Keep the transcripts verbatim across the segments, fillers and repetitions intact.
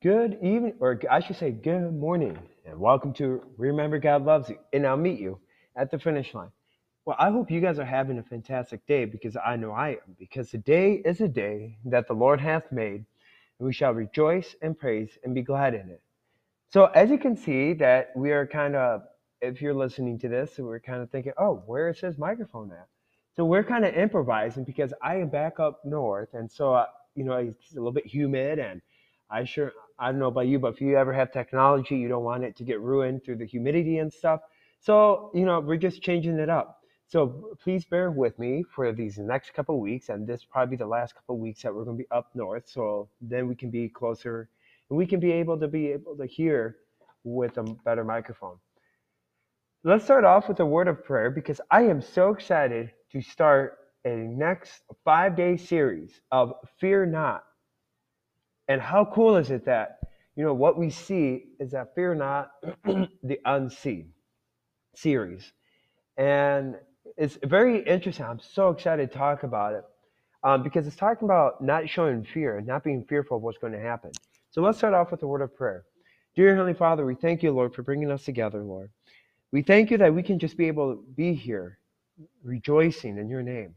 Good evening, or I should say good morning, and welcome to Remember God Loves You, and I'll meet you at the finish line. Well, I hope you guys are having a fantastic day, because I know I am, because today is a day that the Lord hath made, and we shall rejoice and praise and be glad in it. So as you can see that we are kind of, if you're listening to this, we're kind of thinking, oh, where is his microphone at? So we're kind of improvising, because I am back up north, and so, uh, you know, it's a little bit humid, and I sure, I don't know about you, but if you ever have technology, you don't want it to get ruined through the humidity and stuff. So, you know, we're just changing it up. So please bear with me for these next couple of weeks. And this probably the last couple of weeks that we're going to be up north. So then we can be closer and we can be able to be able to hear with a better microphone. Let's start off with a word of prayer, because I am so excited to start a next five day series of Fear Not. And how cool is it that, you know, what we see is that Fear Not the Unseen series. And it's very interesting. I'm so excited to talk about it um, because it's talking about not showing fear and not being fearful of what's going to happen. So let's start off with a word of prayer. Dear Heavenly Father, we thank you, Lord, for bringing us together, Lord. We thank you that we can just be able to be here rejoicing in your name,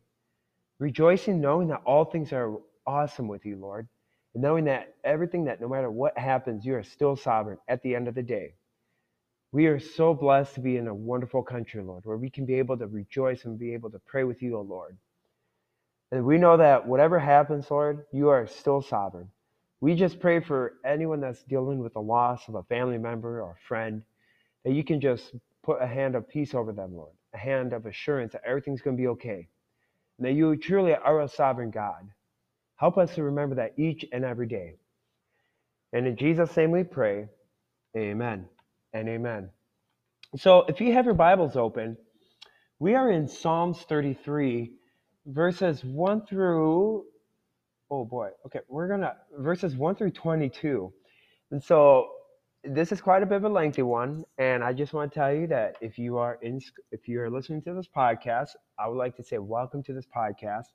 rejoicing knowing that all things are awesome with you, Lord. And knowing that everything, that no matter what happens, you are still sovereign at the end of the day. We are so blessed to be in a wonderful country, Lord, where we can be able to rejoice and be able to pray with you, O Lord. And we know that whatever happens, Lord, you are still sovereign. We just pray for anyone that's dealing with the loss of a family member or a friend, that you can just put a hand of peace over them, Lord, a hand of assurance that everything's going to be okay, and that you truly are a sovereign God. Help us to remember that each and every day. And in Jesus' name we pray, amen and amen. So if you have your Bibles open, we are in Psalms thirty-three, verses one through, oh boy, okay, we're going to, verses one through twenty-two. And so this is quite a bit of a lengthy one, and I just want to tell you that if you are in, if you're listening to this podcast, I would like to say welcome to this podcast.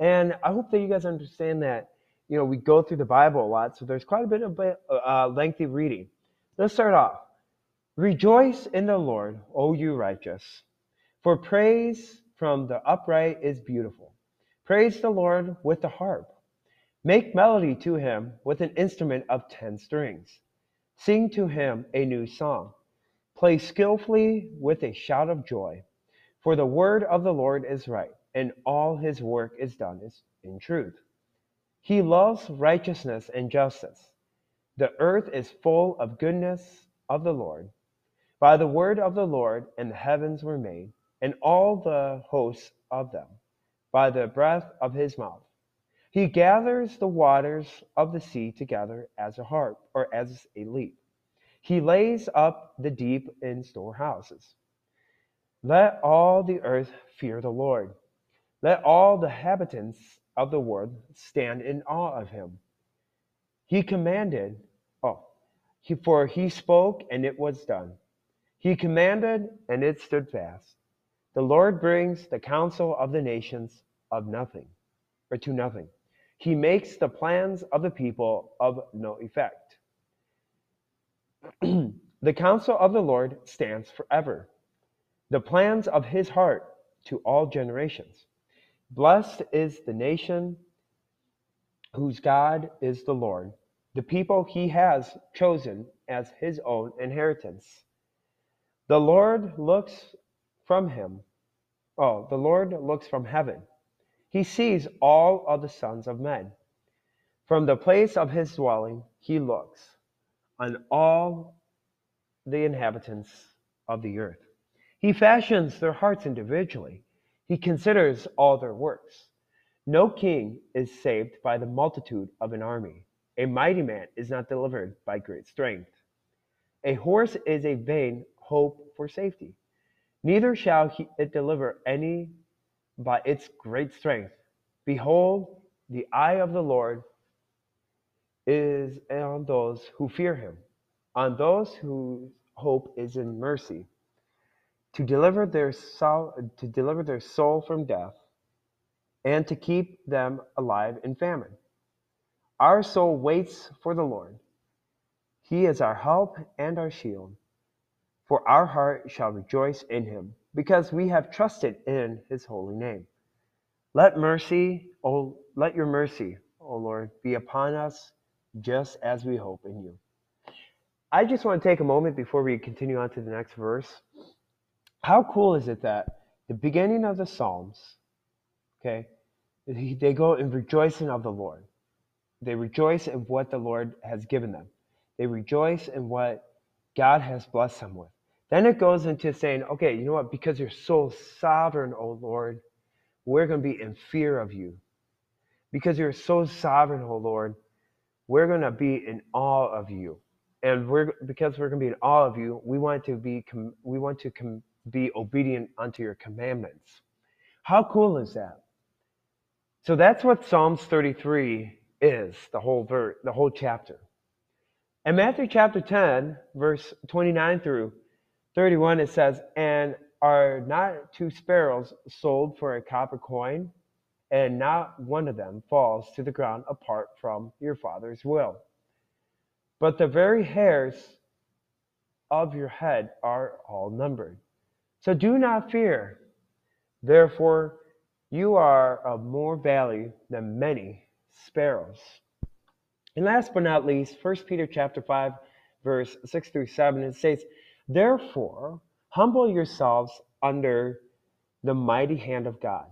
And I hope that you guys understand that, you know, we go through the Bible a lot, so there's quite a bit of uh, lengthy reading. Let's start off. Rejoice in the Lord, O you righteous, for praise from the upright is beautiful. Praise the Lord with the harp. Make melody to him with an instrument of ten strings. Sing to him a new song. Play skillfully with a shout of joy, for the word of the Lord is right, and all his work is done is in truth. He loves righteousness and justice. The earth is full of goodness of the Lord. By the word of the Lord, and the heavens were made, and all the hosts of them, by the breath of his mouth. He gathers the waters of the sea together as a harp, or as a leaf. He lays up the deep in storehouses. Let all the earth fear the Lord. Let all the inhabitants of the world stand in awe of him. He commanded, oh, he, for he spoke, and it was done. He commanded, and it stood fast. The Lord brings the counsel of the nations of nothing, or to nothing. He makes the plans of the people of no effect. The counsel of the Lord stands forever, the plans of his heart to all generations. Blessed is the nation whose God is the Lord, the people he has chosen as his own inheritance. The Lord looks from him. Oh, the Lord looks from heaven. He sees all of the sons of men. From the place of his dwelling, he looks on all the inhabitants of the earth. He fashions their hearts individually. He considers all their works. No king is saved by the multitude of an army. A mighty man is not delivered by great strength. A horse is a vain hope for safety. Neither shall he, it deliver any by its great strength. Behold, the eye of the Lord is on those who fear him, on those whose hope is in mercy, to deliver their soul, to deliver their soul from death, and to keep them alive in famine. Our soul waits for the Lord. He is our help and our shield. For our heart shall rejoice in him, because we have trusted in his holy name. Let mercy, O, let your mercy, O Lord, be upon us, just as we hope in you. I just want to take a moment before we continue on to the next verse. How cool is it that the beginning of the Psalms, okay, they go in rejoicing of the Lord. They rejoice in what the Lord has given them. They rejoice in what God has blessed them with. Then it goes into saying, okay, you know what? Because you're so sovereign, O Lord, we're going to be in fear of you. Because you're so sovereign, O Lord, we're going to be in awe of you. And we're because we're going to be in awe of you, we want to be we want to be obedient unto your commandments. How cool is that? So that's what Psalms thirty-three is, the whole verse, the whole chapter. In Matthew chapter ten, verse twenty-nine through thirty-one, it says, "And are not two sparrows sold for a copper coin? And not one of them falls to the ground apart from your Father's will. But the very hairs of your head are all numbered. So do not fear. Therefore, you are of more value than many sparrows." And last but not least, First Peter chapter five, verse six through seven, it states, "Therefore, humble yourselves under the mighty hand of God,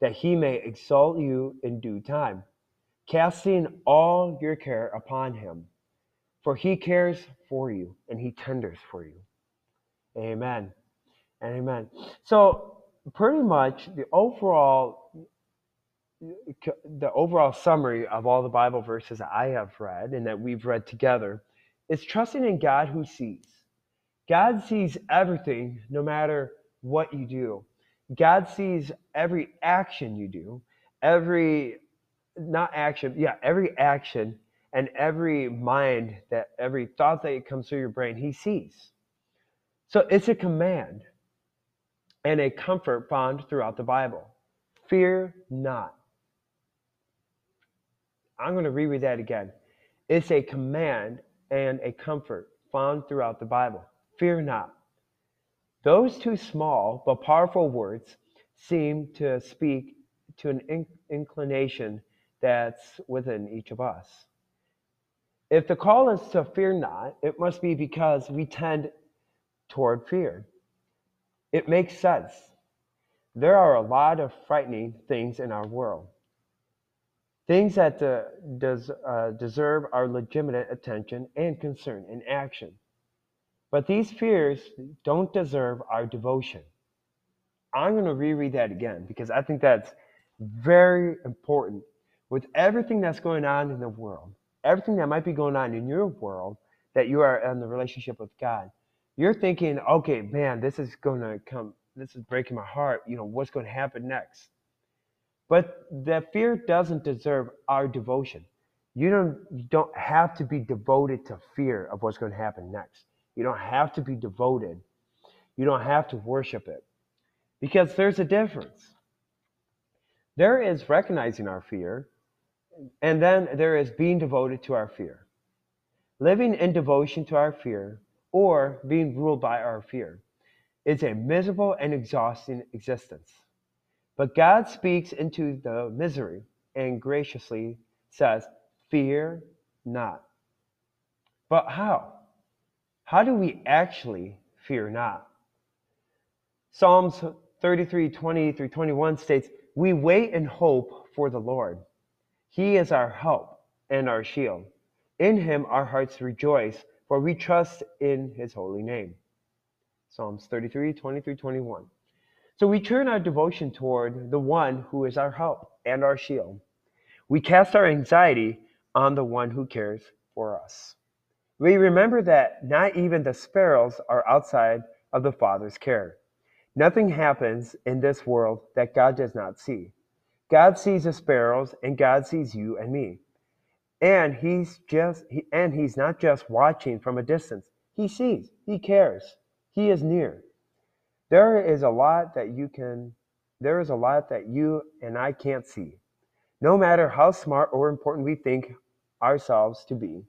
that he may exalt you in due time, casting all your care upon him, for he cares for you and he tenders for you." Amen. And amen. So pretty much the overall the overall summary of all the Bible verses I have read and that we've read together is trusting in God who sees. God sees everything, no matter what you do. God sees every action you do, every, not action, yeah, every action and every mind, that every thought that comes through your brain, he sees. So it's a command and a comfort found throughout the Bible. Fear not. I'm going to reread that again. It's a command and a comfort found throughout the Bible. Fear not. Those two small but powerful words seem to speak to an in- inclination that's within each of us. If the call is to fear not, it must be because we tend toward fear. It makes sense. There are a lot of frightening things in our world, things that uh, does, uh, deserve our legitimate attention and concern and action. But these fears don't deserve our devotion. I'm going to reread that again because I think that's very important. With everything that's going on in the world, everything that might be going on in your world, that you are in the relationship with God, you're thinking, okay, man, this is going to come, this is breaking my heart. You know, what's going to happen next? But that fear doesn't deserve our devotion. You don't, you don't have to be devoted to fear of what's going to happen next. You don't have to be devoted. You don't have to worship it. Because there's a difference. There is recognizing our fear, and then there is being devoted to our fear. Living in devotion to our fear, or being ruled by our fear, is a miserable and exhausting existence. But God speaks into the misery and graciously says, "Fear not." But how? How do we actually fear not? Psalms thirty-three, twenty through twenty-one states, "We wait and hope for the Lord. He is our help and our shield. In him our hearts rejoice, for we trust in his holy name." Psalms thirty-three, twenty through twenty-one. So we turn our devotion toward the one who is our help and our shield. We cast our anxiety on the one who cares for us. We remember that not even the sparrows are outside of the Father's care. Nothing happens in this world that God does not see. God sees the sparrows, and God sees you and me. And he's just and he's not just watching from a distance. He sees, he cares, he is near. There is a lot that you can there is a lot that you and I can't see. No matter how smart or important we think ourselves to be,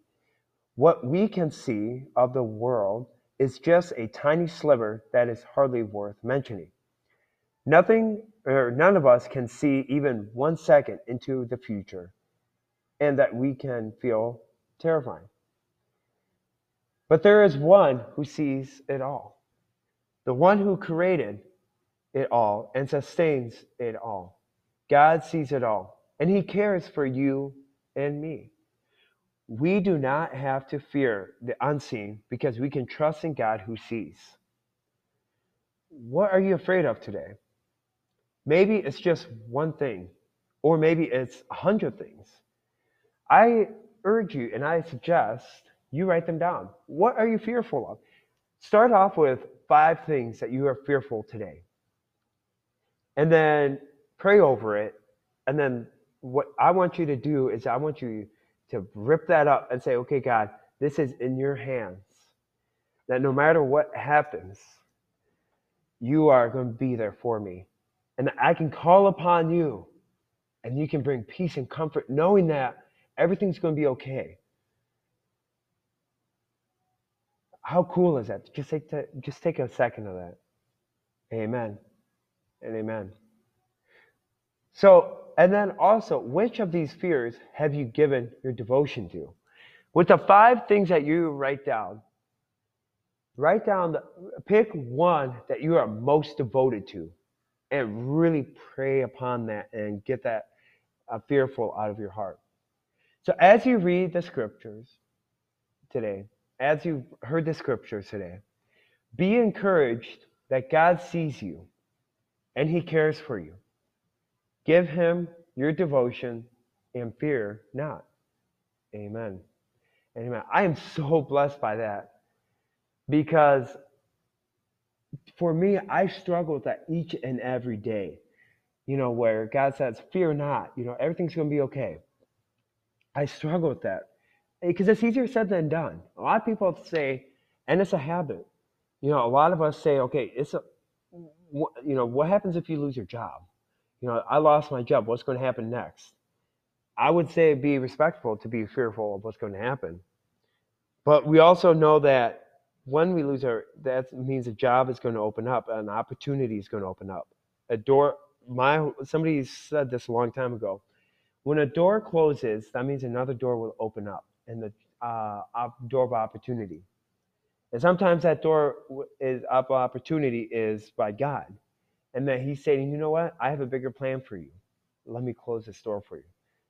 What we can see of the world is just a tiny sliver that is hardly worth mentioning. Nothing or none of us can see even one second into the future, and that we can feel terrifying. But there is one who sees it all, the one who created it all and sustains it all. God sees it all, and he cares for you and me. We do not have to fear the unseen because we can trust in God who sees. What are you afraid of today? Maybe it's just one thing, or maybe it's a hundred things. I urge you, and I suggest you write them down. What are you fearful of? Start off with five things that you are fearful today, and then pray over it. And then what I want you to do is I want you to rip that up and say, okay, God, this is in your hands, that no matter what happens, you are going to be there for me. And I can call upon you, and you can bring peace and comfort, knowing that everything's going to be okay. How cool is that? Just take, the, just take a second of that. Amen and amen. So, and then also, which of these fears have you given your devotion to? With the five things that you write down, write down, the, pick one that you are most devoted to and really pray upon that and get that uh, fearful out of your heart. So as you read the scriptures today, as you heard the scriptures today, be encouraged that God sees you and he cares for you. Give him your devotion and fear not. Amen. Amen. I am so blessed by that, because for me, I struggle with that each and every day, you know, where God says, fear not, you know, everything's going to be okay. I struggle with that because it's easier said than done. A lot of people say, and it's a habit, you know, a lot of us say, okay, it's a, you know, what happens if you lose your job? You know, I lost my job. What's going to happen next? I would say be respectful to be fearful of what's going to happen. But we also know that when we lose our, that means a job is going to open up, an opportunity is going to open up. A door, my, somebody said this a long time ago, when a door closes, that means another door will open up, and the uh, op, door of opportunity. And sometimes that door is of opportunity is by God. And then he's saying, you know what? I have a bigger plan for you. Let me close this door for you.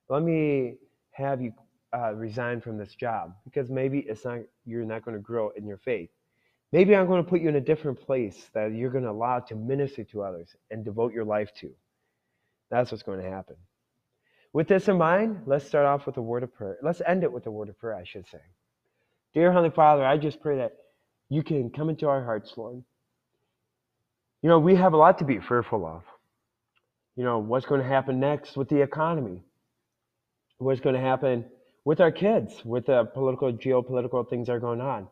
Let me have you uh, resign from this job, because maybe it's not, you're not going to grow in your faith. Maybe I'm going to put you in a different place that you're going to allow to minister to others and devote your life to. That's what's going to happen. With this in mind, let's start off with a word of prayer. Let's end it with a word of prayer, I should say. Dear Heavenly Father, I just pray that you can come into our hearts, Lord. You know, we have a lot to be fearful of. You know, what's going to happen next with the economy? What's going to happen with our kids, with the political, geopolitical things that are going on,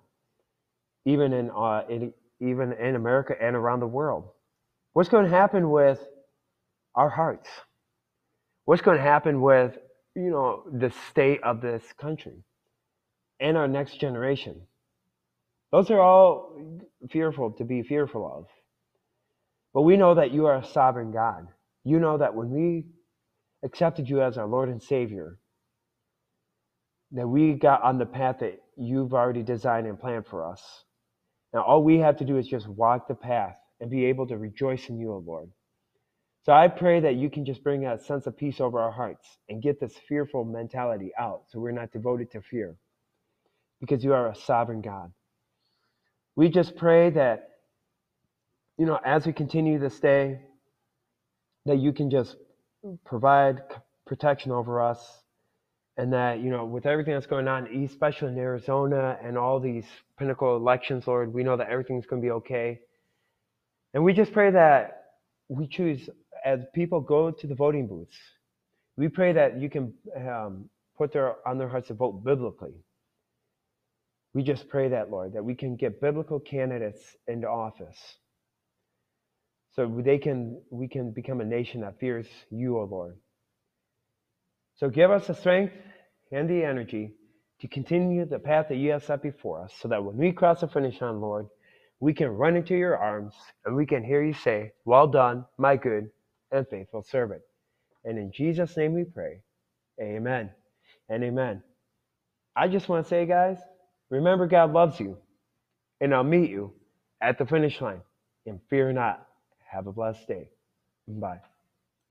even in, uh, in, even in America and around the world? What's going to happen with our hearts? What's going to happen with, you know, the state of this country and our next generation? Those are all fearful to be fearful of. But we know that you are a sovereign God. You know that when we accepted you as our Lord and Savior, that we got on the path that you've already designed and planned for us. Now, all we have to do is just walk the path and be able to rejoice in you, O Lord. So I pray that you can just bring a sense of peace over our hearts and get this fearful mentality out, so we're not devoted to fear, because you are a sovereign God. We just pray that, you know, as we continue this day, that you can just provide protection over us, and that, you know, with everything that's going on, especially in Arizona and all these pinnacle elections, Lord, we know that everything's going to be okay. And we just pray that we choose, as people go to the voting booths, we pray that you can um, put their on their hearts to vote biblically. We just pray that, Lord, that we can get biblical candidates into office, so they can, we can become a nation that fears you, O Lord. So give us the strength and the energy to continue the path that you have set before us, so that when we cross the finish line, Lord, we can run into your arms and we can hear you say, "Well done, my good and faithful servant." And in Jesus' name we pray, amen and amen. I just want to say, guys, remember God loves you, and I'll meet you at the finish line. And fear not. Have a blessed day. Bye.